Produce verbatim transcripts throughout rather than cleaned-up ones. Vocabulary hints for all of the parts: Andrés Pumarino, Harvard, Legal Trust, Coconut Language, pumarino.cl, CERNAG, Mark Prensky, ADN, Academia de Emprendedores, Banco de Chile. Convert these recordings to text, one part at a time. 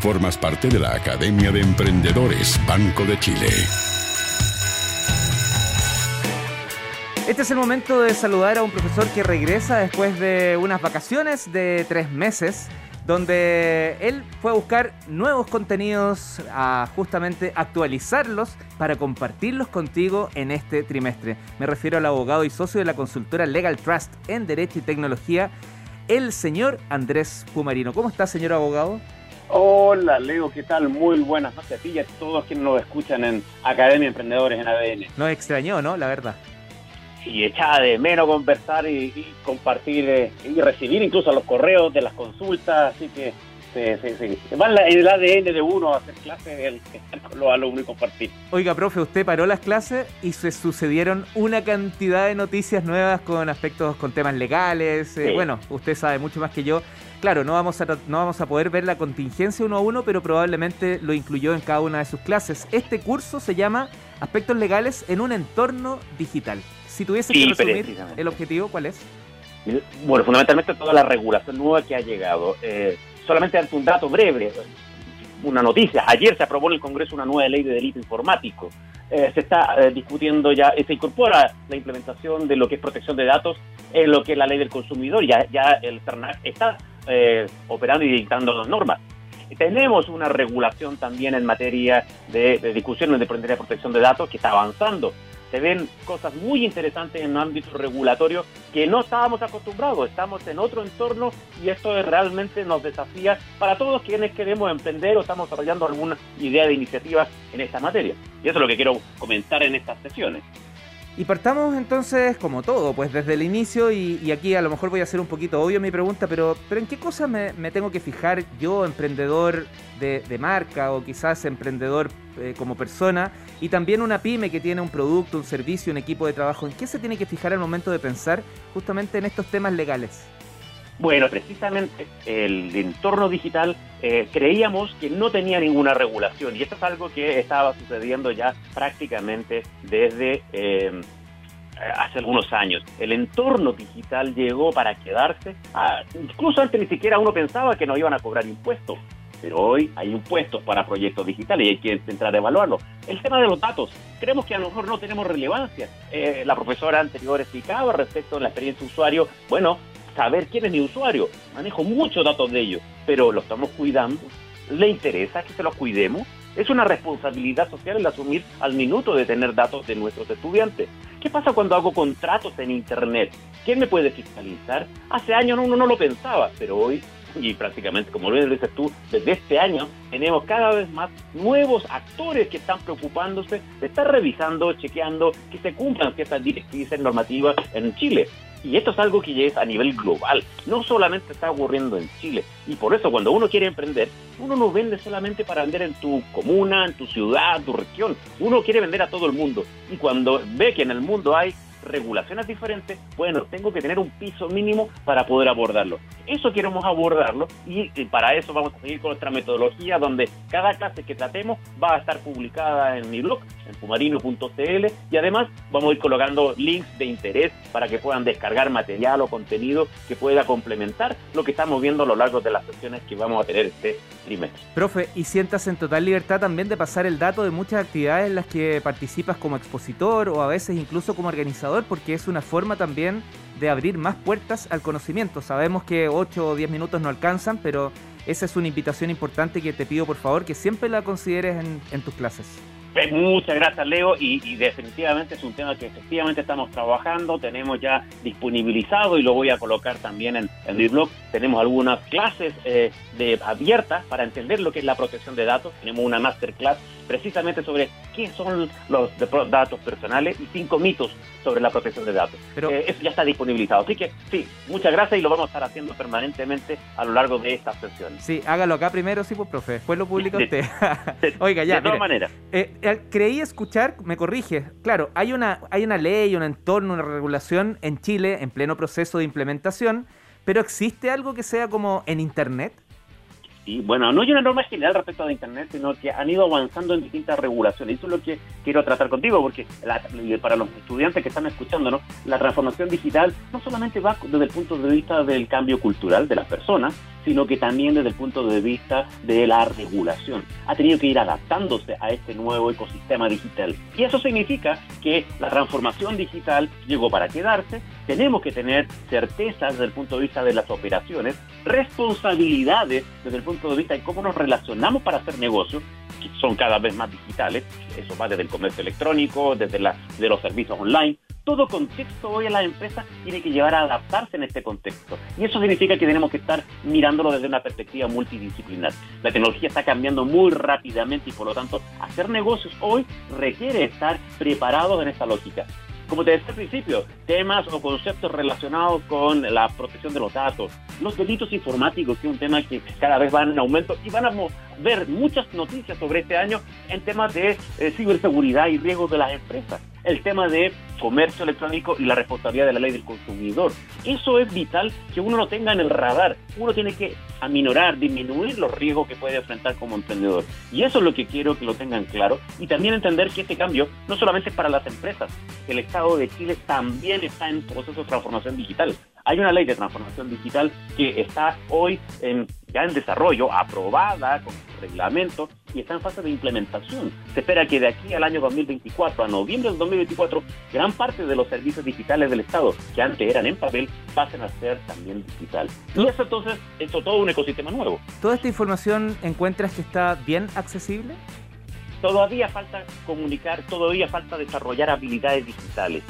Formas parte de la Academia de Emprendedores, Banco de Chile. Este es el momento de saludar a un profesor que regresa después de unas vacaciones de tres meses, donde él fue a buscar nuevos contenidos, a justamente actualizarlos para compartirlos contigo en este trimestre. Me refiero al abogado y socio de la consultora Legal Trust en Derecho y Tecnología, el señor Andrés Pumarino. ¿Cómo está, señor abogado? Hola, Leo, ¿qué tal? Muy buenas noches a ti y a todos quienes nos escuchan en Academia de Emprendedores en A D N. Nos extrañó, ¿no? La verdad. Y echaba de menos conversar y, y compartir eh, y recibir incluso los correos de las consultas, así que sí, sí, sí. Va en el A D N de uno hacer clases, el estar con los alumnos y compartir. Oiga, profe, usted paró las clases y se sucedieron una cantidad de noticias nuevas con aspectos, con temas legales. Sí. Eh, bueno, usted sabe mucho más que yo. Claro, no vamos a no vamos a poder ver la contingencia uno a uno, pero probablemente lo incluyó en cada una de sus clases. Este curso se llama Aspectos legales en un entorno digital. Si tuviese sí, que resumir el objetivo, ¿cuál es? Bueno, fundamentalmente toda la regulación nueva que ha llegado. Eh, solamente ante un dato breve, una noticia. Ayer se aprobó en el Congreso una nueva ley de delito informático. Eh, se está eh, discutiendo ya, eh, se incorpora la implementación de lo que es protección de datos en eh, lo que es la ley del consumidor. Ya, ya el CERNAG está eh, operando y dictando las normas. Tenemos una regulación también en materia de, de discusión en materia de protección de datos que está avanzando. Se ven cosas muy interesantes en el ámbito regulatorio que no estábamos acostumbrados, estamos en otro entorno y esto realmente nos desafía para todos quienes queremos emprender o estamos desarrollando alguna idea de iniciativas en esta materia. Y eso es lo que quiero comentar en estas sesiones. Y partamos entonces, como todo, pues desde el inicio, y, y aquí a lo mejor voy a hacer un poquito obvio mi pregunta, pero, pero ¿en qué cosas me, me tengo que fijar yo, emprendedor de, de marca o quizás emprendedor eh, como persona, y también una pyme que tiene un producto, un servicio, un equipo de trabajo? ¿En qué se tiene que fijar al momento de pensar justamente en estos temas legales? Bueno, precisamente el entorno digital eh, creíamos que no tenía ninguna regulación y esto es algo que estaba sucediendo ya prácticamente desde eh, hace algunos años. El entorno digital llegó para quedarse, a, incluso antes ni siquiera uno pensaba que nos iban a cobrar impuestos, pero hoy hay impuestos para proyectos digitales y hay que entrar a evaluarlo. El tema de los datos, creemos que a lo mejor no tenemos relevancia. Eh, la profesora anterior explicaba respecto a la experiencia de usuario, bueno, saber quién es mi usuario, manejo muchos datos de ellos, pero los estamos cuidando, le interesa que se los cuidemos, es una responsabilidad social el asumir al minuto de tener datos de nuestros estudiantes. ¿Qué pasa cuando hago contratos en internet? ¿Quién me puede fiscalizar? Hace años uno no lo pensaba, pero hoy, y prácticamente como lo dices tú, desde este año tenemos cada vez más nuevos actores que están preocupándose de estar revisando, chequeando que se cumplan ciertas directrices normativas en Chile. Y esto es algo que ya es a nivel global, no solamente está ocurriendo en Chile. Y por eso cuando uno quiere emprender, uno no vende solamente para vender en tu comuna, en tu ciudad, en tu región. Uno quiere vender a todo el mundo. Y cuando ve que en el mundo hay regulaciones diferentes, bueno, tengo que tener un piso mínimo para poder abordarlo. Eso queremos abordarlo y para eso vamos a seguir con nuestra metodología donde cada clase que tratemos va a estar publicada en mi blog, en pumarino punto c l, y además vamos a ir colocando links de interés para que puedan descargar material o contenido que pueda complementar lo que estamos viendo a lo largo de las sesiones que vamos a tener este trimestre. Profe, y siéntase en total libertad también de pasar el dato de muchas actividades en las que participas como expositor o a veces incluso como organizador, porque es una forma también de abrir más puertas al conocimiento. Sabemos que ocho o diez minutos no alcanzan, pero esa es una invitación importante que te pido por favor que siempre la consideres en, en tus clases. Muchas gracias, Leo, y, y definitivamente es un tema que efectivamente estamos trabajando, tenemos ya disponibilizado y lo voy a colocar también en, en mi blog. Tenemos algunas clases eh, de, abiertas para entender lo que es la protección de datos, tenemos una masterclass precisamente sobre qué son los datos personales y cinco mitos sobre la protección de datos. Pero eh, eso ya está disponibilizado, así que sí, muchas gracias y lo vamos a estar haciendo permanentemente a lo largo de estas sesiones. Sí, hágalo acá primero, sí, pues, profe, después lo publica usted. De, Oiga, ya, de todas maneras. Eh, Creí escuchar, me corrige, claro, hay una, hay una ley, un entorno, una regulación en Chile en pleno proceso de implementación, pero ¿existe algo que sea como en Internet? Sí, bueno, no hay una norma general respecto a Internet, sino que han ido avanzando en distintas regulaciones. Eso es lo que quiero tratar contigo, porque la, para los estudiantes que están escuchando, ¿no? La transformación digital no solamente va desde el punto de vista del cambio cultural de las personas, sino que también desde el punto de vista de la regulación. Ha tenido que ir adaptándose a este nuevo ecosistema digital. Y eso significa que la transformación digital llegó para quedarse. Tenemos que tener certezas desde el punto de vista de las operaciones, responsabilidades desde el punto de vista de cómo nos relacionamos para hacer negocios, que son cada vez más digitales. Eso va desde el comercio electrónico, desde la, de los servicios online. Todo contexto hoy a las empresas tiene que llevar a adaptarse en este contexto. Y eso significa que tenemos que estar mirándolo desde una perspectiva multidisciplinar. La tecnología está cambiando muy rápidamente y, por lo tanto, hacer negocios hoy requiere estar preparados en esta lógica. Como te decía al principio, temas o conceptos relacionados con la protección de los datos, los delitos informáticos, que es un tema que cada vez va en aumento, y van a ver muchas noticias sobre este año en temas de eh, ciberseguridad y riesgos de las empresas. El tema de comercio electrónico y la responsabilidad de la ley del consumidor. Eso es vital que uno lo tenga en el radar. Uno tiene que aminorar, disminuir los riesgos que puede enfrentar como emprendedor. Y eso es lo que quiero que lo tengan claro. Y también entender que este cambio no solamente es para las empresas. El Estado de Chile también está en proceso de transformación digital. Hay una ley de transformación digital que está hoy en, ya en desarrollo, aprobada con reglamento y está en fase de implementación. Se espera que de aquí al año dos mil veinticuatro, a noviembre del dos mil veinticuatro, gran parte de los servicios digitales del Estado, que antes eran en papel, pasen a ser también digital. Y eso entonces es todo un ecosistema nuevo. ¿Toda esta información encuentras que está bien accesible? Todavía falta comunicar, todavía falta desarrollar habilidades digitales.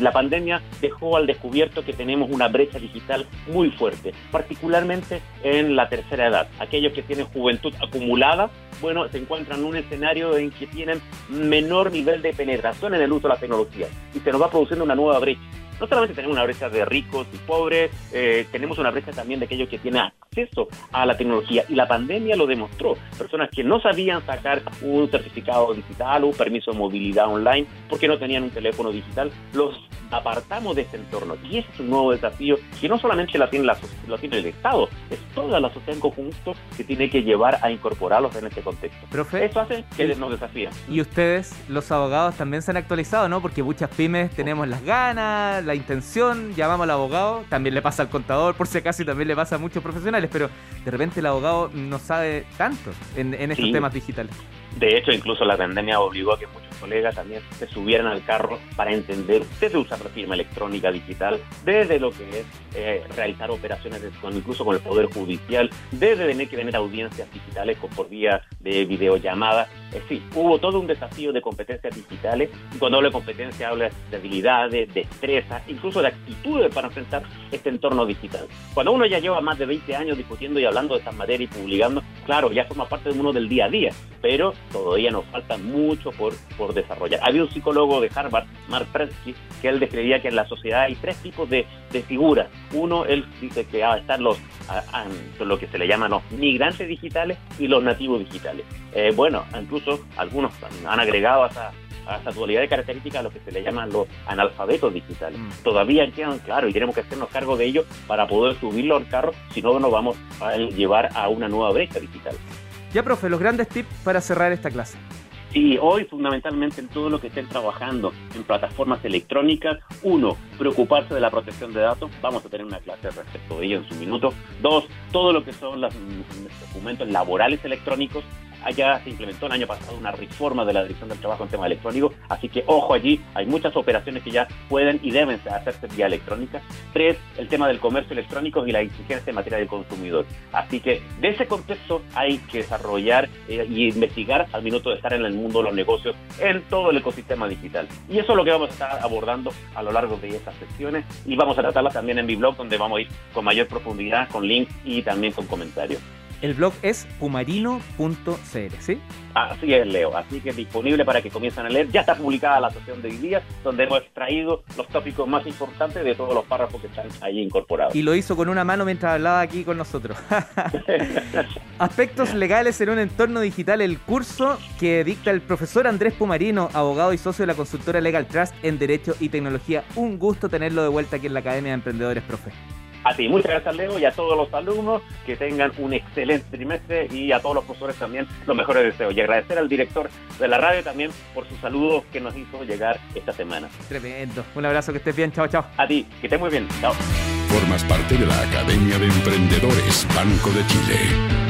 La pandemia dejó al descubierto que tenemos una brecha digital muy fuerte, particularmente en la tercera edad. Aquellos que tienen juventud acumulada, bueno, se encuentran en un escenario en que tienen menor nivel de penetración en el uso de la tecnología y se nos va produciendo una nueva brecha. No solamente tenemos una brecha de ricos y pobres, eh, tenemos una brecha también de aquellos que tienen acceso a la tecnología. Y la pandemia lo demostró. Personas que no sabían sacar un certificado digital o un permiso de movilidad online porque no tenían un teléfono digital, los apartamos de este entorno. Y ese es un nuevo desafío que no solamente la tiene, la, la tiene el Estado, es toda la sociedad en conjunto que tiene que llevar a incorporarlos en este contexto. Profe, eso hace que y, nos desafíen. Y ustedes, los abogados, también se han actualizado, ¿no? Porque muchas pymes tenemos las ganas, la intención, llamamos al abogado, también le pasa al contador, por si acaso, y también le pasa a muchos profesionales, pero de repente el abogado no sabe tanto en, en estos sí. temas digitales. De hecho, incluso la pandemia obligó a que muchos colegas también se subieran al carro para entender desde usar la firma electrónica digital, desde lo que es eh, realizar operaciones con, incluso con el Poder Judicial, desde tener que tener audiencias digitales con, por vía de videollamada. Eh, sí, hubo todo un desafío de competencias digitales. Cuando hablo de competencia, hablo de habilidades, destrezas, incluso de actitudes para enfrentar este entorno digital. Cuando uno ya lleva más de veinte años discutiendo y hablando de estas materias y publicando, claro, ya forma parte de uno del día a día, pero todavía nos falta mucho por, por desarrollar. Había un psicólogo de Harvard, Mark Prensky, que él describía que en la sociedad hay tres tipos de, de figuras. Uno, él dice que ah, están los, ah, ah, lo que se le llaman los migrantes digitales y los nativos digitales. Eh, bueno, incluso algunos han agregado hasta a esa dualidad de características a lo que se le llaman los analfabetos digitales. Mm. Todavía quedan claros y tenemos que hacernos cargo de ellos para poder subirlo al carro, si no nos vamos a llevar a una nueva brecha digital. Ya, profe, los grandes tips para cerrar esta clase. Sí, hoy fundamentalmente en todo lo que estén trabajando en plataformas electrónicas, uno, preocuparse de la protección de datos, vamos a tener una clase respecto de ello en su minuto. Dos, todo lo que son los documentos laborales electrónicos. Allá se implementó el año pasado una reforma de la Dirección del Trabajo en temas electrónicos, así que ojo allí, hay muchas operaciones que ya pueden y deben hacerse vía electrónica. Tres, el tema del comercio electrónico y la exigencia en materia del consumidor. Así que de ese contexto hay que desarrollar eh, y investigar al minuto de estar en el mundo de los negocios, en todo el ecosistema digital. Y eso es lo que vamos a estar abordando a lo largo de estas sesiones y vamos a tratarlas también en mi blog, donde vamos a ir con mayor profundidad, con links y también con comentarios. El blog es pumarino punto c l, ¿sí? Así es, Leo. Así que es disponible para que comiencen a leer. Ya está publicada la sesión de hoy día, donde hemos extraído los tópicos más importantes de todos los párrafos que están ahí incorporados. Y lo hizo con una mano mientras hablaba aquí con nosotros. Aspectos legales en un entorno digital, el curso que dicta el profesor Andrés Pumarino, abogado y socio de la consultora Legal Trust en Derecho y Tecnología. Un gusto tenerlo de vuelta aquí en la Academia de Emprendedores, profe. A ti, muchas gracias, Leo, y a todos los alumnos que tengan un excelente trimestre y a todos los profesores también los mejores deseos. Y agradecer al director de la radio también por sus saludos que nos hizo llegar esta semana. Tremendo. Un abrazo, que estés bien. Chao, chao. A ti, que estés muy bien. Chao. formas parte de la Academia de Emprendedores Banco de Chile.